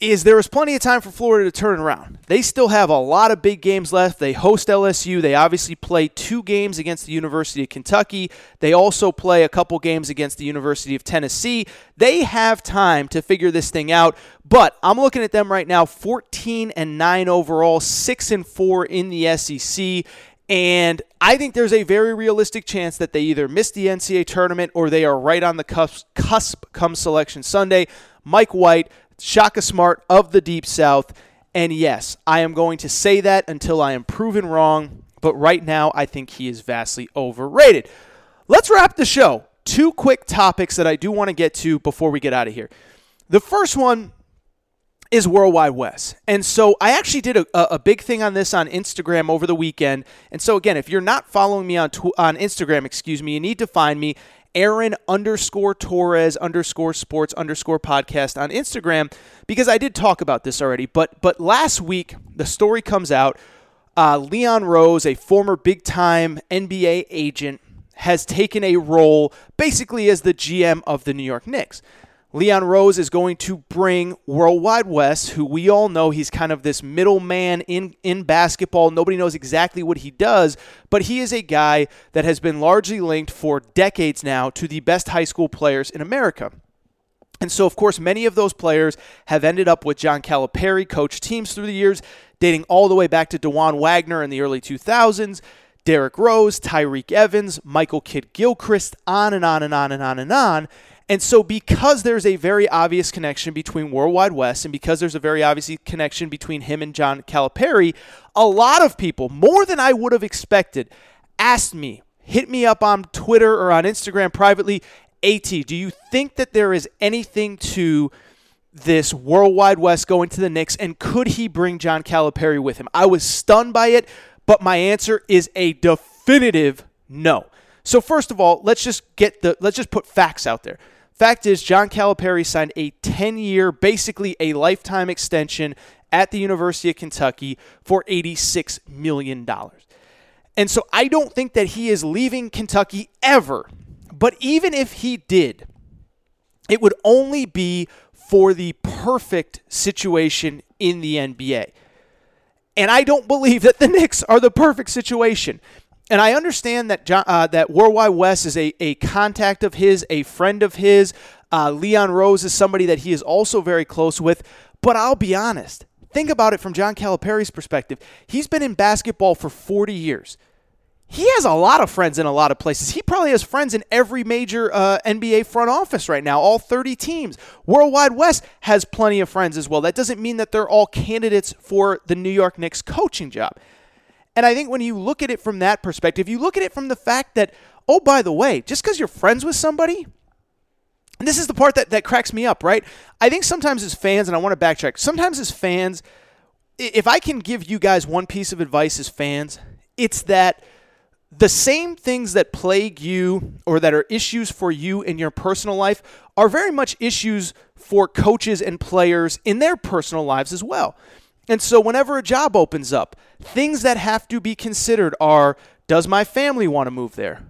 is there was plenty of time for Florida to turn around. They still have a lot of big games left. They host L S U. They obviously play two games against the University of Kentucky. They also play a couple games against the University of Tennessee. They have time to figure this thing out, but I'm looking at them right now, fourteen and nine overall, six and four in the S E C, and I think there's a very realistic chance that they either miss the N C double A tournament or they are right on the cusp, cusp come Selection Sunday. Mike White, Shaka Smart of the Deep South, and yes, I am going to say that until I am proven wrong, but right now I think he is vastly overrated. Let's wrap the show. Two quick topics that I do want to get to before we get out of here. The first one is Worldwide West, and so I actually did a, a big thing on this on Instagram over the weekend, and so again, if you're not following me on tw- on Instagram, excuse me, you need to find me, Aaron underscore Torres underscore sports underscore podcast on Instagram, because I did talk about this already. But but last week, the story comes out, uh, Leon Rose, a former big-time N B A agent, has taken a role basically as the G M of the New York Knicks. Leon Rose is going to bring Worldwide West, who we all know he's kind of this middleman in, in basketball. Nobody knows exactly what he does, but he is a guy that has been largely linked for decades now to the best high school players in America. And so, of course, many of those players have ended up with John Calipari, coached teams through the years, dating all the way back to DeJuan Wagner in the early two thousands, Derrick Rose, Tyreek Evans, Michael Kidd-Gilchrist, on and on and on and on and on. And so because there's a very obvious connection between Worldwide West and because there's a very obvious connection between him and John Calipari, a lot of people, more than I would have expected, asked me, hit me up on Twitter or on Instagram privately, AT, do you think that there is anything to this Worldwide West going to the Knicks, and could he bring John Calipari with him? I was stunned by it, but my answer is a definitive no. So first of all, let's just get the let's just put facts out there. Fact is, John Calipari signed a ten-year, basically a lifetime extension at the University of Kentucky for eighty-six million dollars. And so I don't think that he is leaving Kentucky ever. But even if he did, it would only be for the perfect situation in the N B A. And I don't believe that the Knicks are the perfect situation. And I understand that John, uh, that Worldwide West is a, a contact of his, a friend of his. Uh, Leon Rose is somebody that he is also very close with. But I'll be honest. Think about it from John Calipari's perspective. He's been in basketball for forty years. He has a lot of friends in a lot of places. He probably has friends in every major uh, N B A front office right now, all thirty teams. Worldwide West has plenty of friends as well. That doesn't mean that they're all candidates for the New York Knicks coaching job. And I think when you look at it from that perspective, you look at it from the fact that, oh, by the way, just because you're friends with somebody, and this is the part that, that cracks me up, right? I think sometimes as fans, and I want to backtrack, sometimes as fans, if I can give you guys one piece of advice as fans, it's that the same things that plague you or that are issues for you in your personal life are very much issues for coaches and players in their personal lives as well. And so whenever a job opens up, things that have to be considered are, does my family want to move there?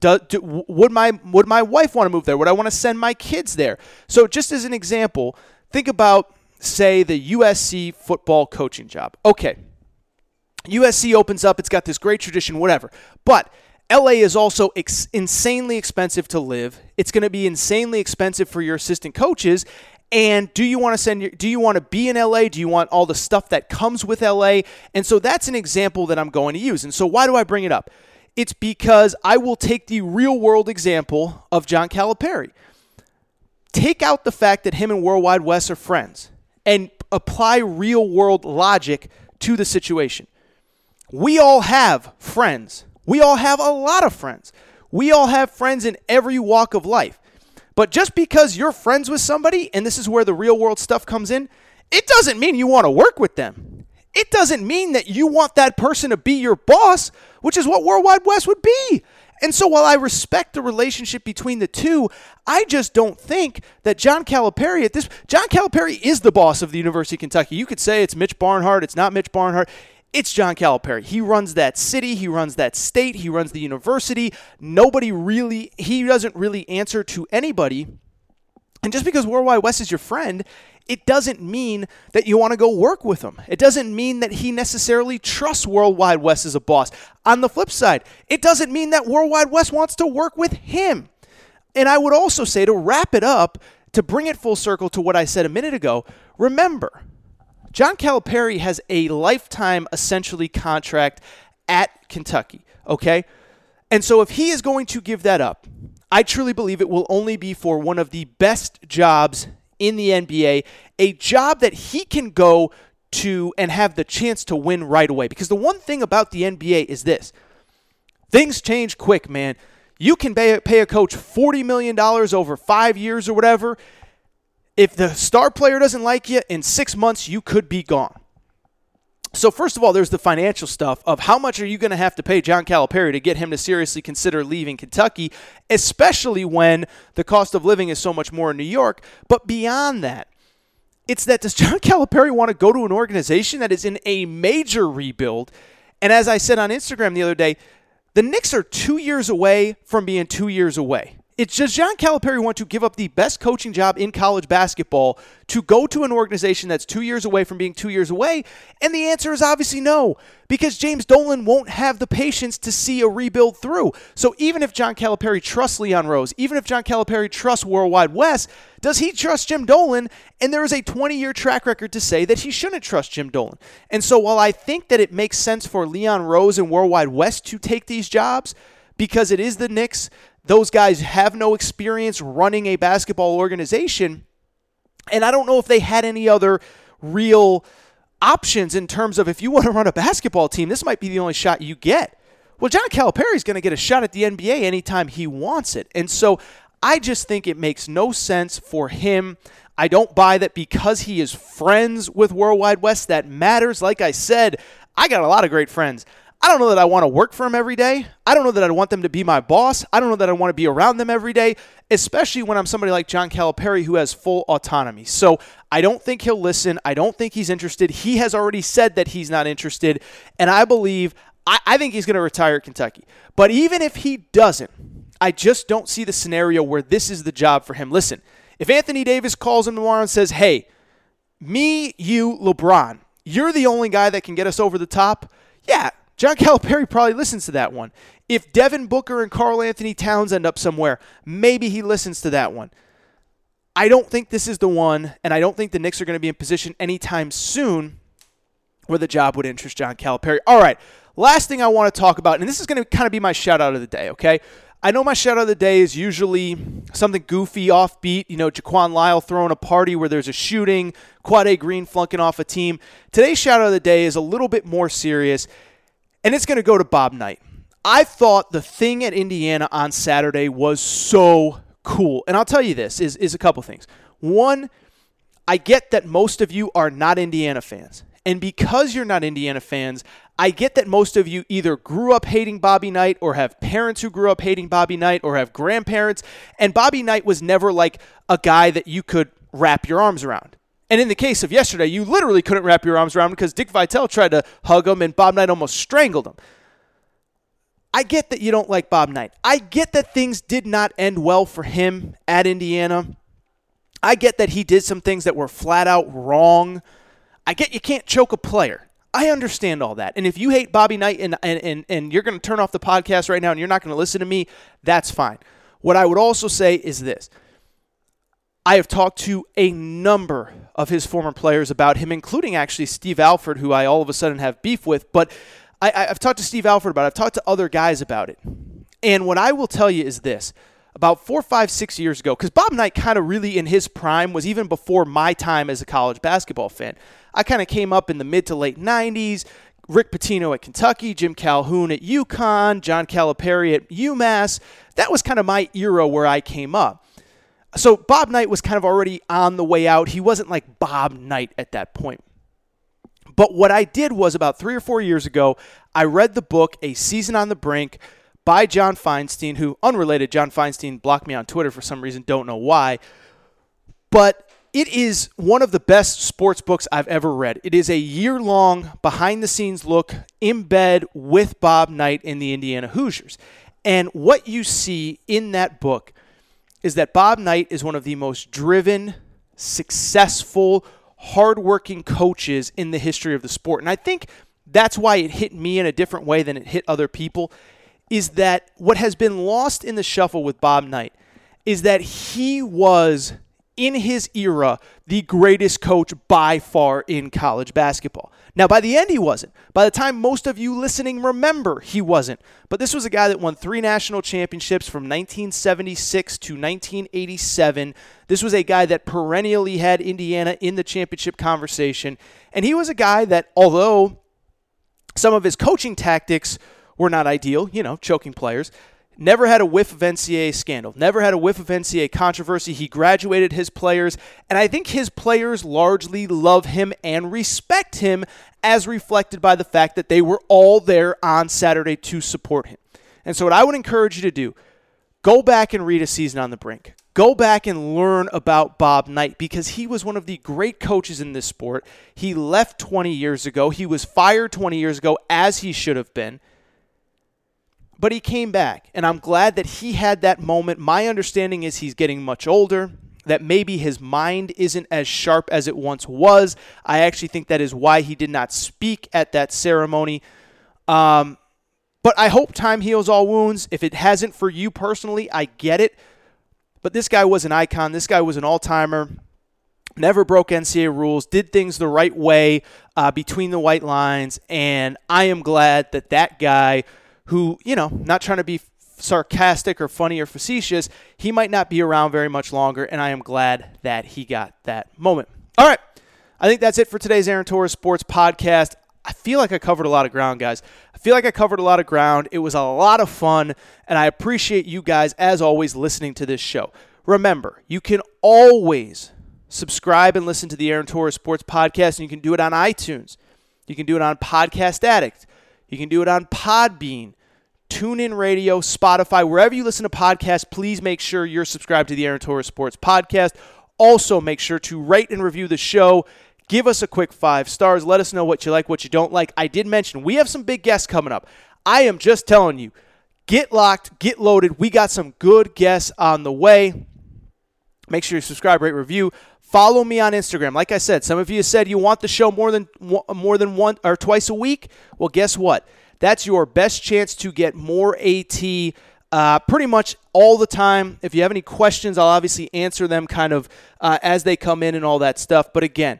Do, do, would my would my wife want to move there? Would I want to send my kids there? So just as an example, think about, say, the U S C football coaching job. Okay, U S C opens up. It's got this great tradition, whatever. But L A is also ex- insanely expensive to live. It's going to be insanely expensive for your assistant coaches. And do you want to send your, do you want to be in L A? Do you want all the stuff that comes with L A? And so that's an example that I'm going to use. And so why do I bring it up? It's because I will take the real world example of John Calipari. Take out the fact that him and Worldwide West are friends and apply real world logic to the situation. We all have friends. We all have a lot of friends. We all have friends in every walk of life. But just because you're friends with somebody, and this is where the real world stuff comes in, it doesn't mean you want to work with them. It doesn't mean that you want that person to be your boss, which is what Worldwide West would be. And so while I respect the relationship between the two, I just don't think that John Calipari at this, John Calipari is the boss of the University of Kentucky. You could say it's Mitch Barnhart. It's not Mitch Barnhart. It's John Calipari. He runs that city. He runs that state. He runs the university. Nobody really, he doesn't really answer to anybody. And just because Worldwide West is your friend, it doesn't mean that you want to go work with him. It doesn't mean that he necessarily trusts Worldwide West as a boss. On the flip side, it doesn't mean that Worldwide West wants to work with him. And I would also say, to wrap it up, to bring it full circle to what I said a minute ago, remember, John Calipari has a lifetime, essentially, contract at Kentucky, okay? And so if he is going to give that up, I truly believe it will only be for one of the best jobs in the N B A, a job that he can go to and have the chance to win right away. Because the one thing about the N B A is this: things change quick, man. You can pay, pay a coach forty million dollars over five years or whatever. If the star player doesn't like you, in six months you could be gone. So first of all, there's the financial stuff of how much are you going to have to pay John Calipari to get him to seriously consider leaving Kentucky, especially when the cost of living is so much more in New York. But beyond that, it's that, does John Calipari want to go to an organization that is in a major rebuild? And as I said on Instagram the other day, the Knicks are two years away from being two years away. It's just, John Calipari want to give up the best coaching job in college basketball to go to an organization that's two years away from being two years away? And the answer is obviously no, because James Dolan won't have the patience to see a rebuild through. So even if John Calipari trusts Leon Rose, even if John Calipari trusts Worldwide West, does he trust Jim Dolan? And there is a twenty-year track record to say that he shouldn't trust Jim Dolan. And so while I think that it makes sense for Leon Rose and Worldwide West to take these jobs, because it is the Knicks, those guys have no experience running a basketball organization, and I don't know if they had any other real options in terms of, if you want to run a basketball team, this might be the only shot you get. Well, John Calipari is going to get a shot at the N B A anytime he wants it. And so I just think it makes no sense for him. I don't buy that because he is friends with Worldwide West that matters. Like I said, I got a lot of great friends. I don't know that I want to work for them every day. I don't know that I want them to be my boss. I don't know that I want to be around them every day, especially when I'm somebody like John Calipari who has full autonomy. So I don't think he'll listen. I don't think he's interested. He has already said that he's not interested, and I believe, I, I think he's going to retire at Kentucky. But even if he doesn't, I just don't see the scenario where this is the job for him. Listen, if Anthony Davis calls him tomorrow and says, hey, me, you, LeBron, you're the only guy that can get us over the top, yeah, John Calipari probably listens to that one. If Devin Booker and Karl Anthony Towns end up somewhere, maybe he listens to that one. I don't think this is the one, and I don't think the Knicks are going to be in position anytime soon where the job would interest John Calipari. All right, last thing I want to talk about, and this is going to kind of be my shout-out of the day, okay? I know my shout-out of the day is usually something goofy, offbeat, you know, Jaquan Lyle throwing a party where there's a shooting, Quade Green flunking off a team. Today's shout-out of the day is a little bit more serious, and it's going to go to Bob Knight. I thought the thing at Indiana on Saturday was so cool. And I'll tell you this, is, is a couple things. One, I get that most of you are not Indiana fans. And because you're not Indiana fans, I get that most of you either grew up hating Bobby Knight or have parents who grew up hating Bobby Knight or have grandparents. And Bobby Knight was never like a guy that you could wrap your arms around. And in the case of yesterday, you literally couldn't wrap your arms around because Dick Vitale tried to hug him and Bob Knight almost strangled him. I get that you don't like Bob Knight. I get that things did not end well for him at Indiana. I get that he did some things that were flat out wrong. I get you can't choke a player. I understand all that. And if you hate Bobby Knight and, and, and, and you're going to turn off the podcast right now and you're not going to listen to me, that's fine. What I would also say is this. I have talked to a number of his former players about him, including actually Steve Alford, who I all of a sudden have beef with. But I, I've talked to Steve Alford about it. I've talked to other guys about it. And what I will tell you is this. About four, five, six years ago, because Bob Knight kind of really in his prime was even before my time as a college basketball fan. I kind of came up in the mid to late nineties. Rick Pitino at Kentucky, Jim Calhoun at UConn, John Calipari at UMass. That was kind of my era where I came up. So Bob Knight was kind of already on the way out. He wasn't like Bob Knight at that point. But what I did was about three or four years ago, I read the book, A Season on the Brink, by John Feinstein, who, unrelated, John Feinstein blocked me on Twitter for some reason, don't know why. But it is one of the best sports books I've ever read. It is a year-long, behind-the-scenes look, in bed with Bob Knight in the Indiana Hoosiers. And what you see in that book is that Bob Knight is one of the most driven, successful, hardworking coaches in the history of the sport. And I think that's why it hit me in a different way than it hit other people, is that what has been lost in the shuffle with Bob Knight is that he was, in his era, the greatest coach by far in college basketball. Now, by the end, he wasn't. By the time most of you listening remember, he wasn't. But this was a guy that won three national championships from nineteen seventy-six to nineteen eighty-seven. This was a guy that perennially had Indiana in the championship conversation. And he was a guy that, although some of his coaching tactics were not ideal, you know, choking players, never had a whiff of N C double A scandal, never had a whiff of N C double A controversy. He graduated his players, and I think his players largely love him and respect him, as reflected by the fact that they were all there on Saturday to support him. And so what I would encourage you to do, go back and read A Season on the Brink. Go back and learn about Bob Knight, because he was one of the great coaches in this sport. He left twenty years ago. He was fired twenty years ago, as he should have been. But he came back, and I'm glad that he had that moment. My understanding is he's getting much older, that maybe his mind isn't as sharp as it once was. I actually think that is why he did not speak at that ceremony. Um, but I hope time heals all wounds. If it hasn't for you personally, I get it. But this guy was an icon. This guy was an all-timer. Never broke N C double A rules, did things the right way uh, between the white lines, and I am glad that that guy who, you know, not trying to be sarcastic or funny or facetious, he might not be around very much longer, and I am glad that he got that moment. All right, I think that's it for today's Aaron Torres Sports Podcast. I feel like I covered a lot of ground, guys. I feel like I covered a lot of ground. It was a lot of fun, and I appreciate you guys, as always, listening to this show. Remember, you can always subscribe and listen to the Aaron Torres Sports Podcast, and you can do it on iTunes. You can do it on Podcast Addict. You can do it on Podbean, TuneIn Radio, Spotify. Wherever you listen to podcasts, please make sure you're subscribed to the Aaron Torres Sports Podcast. Also, make sure to rate and review the show. Give us a quick five stars. Let us know what you like, what you don't like. I did mention we have some big guests coming up. I am just telling you, get locked, get loaded. We got some good guests on the way. Make sure you subscribe, rate, review. Follow me on Instagram. Like I said, some of you said you want the show more than more than one or twice a week. Well, guess what? That's your best chance to get more AT uh, pretty much all the time. If you have any questions, I'll obviously answer them kind of uh, as they come in and all that stuff. But again,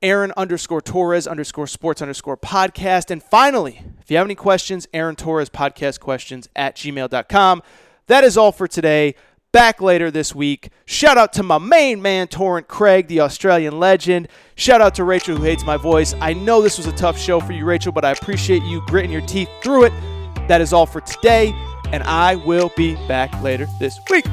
Aaron underscore Torres underscore sports underscore podcast. And finally, if you have any questions, Aaron Torres podcast questions at gmail dot com. That is all for today. Back later this week. Shout out to my main man, Torrent Craig, the Australian legend. Shout out to Rachel, who hates my voice. I know this was a tough show for you, Rachel, but I appreciate you gritting your teeth through it. That is all for today, and I will be back later this week.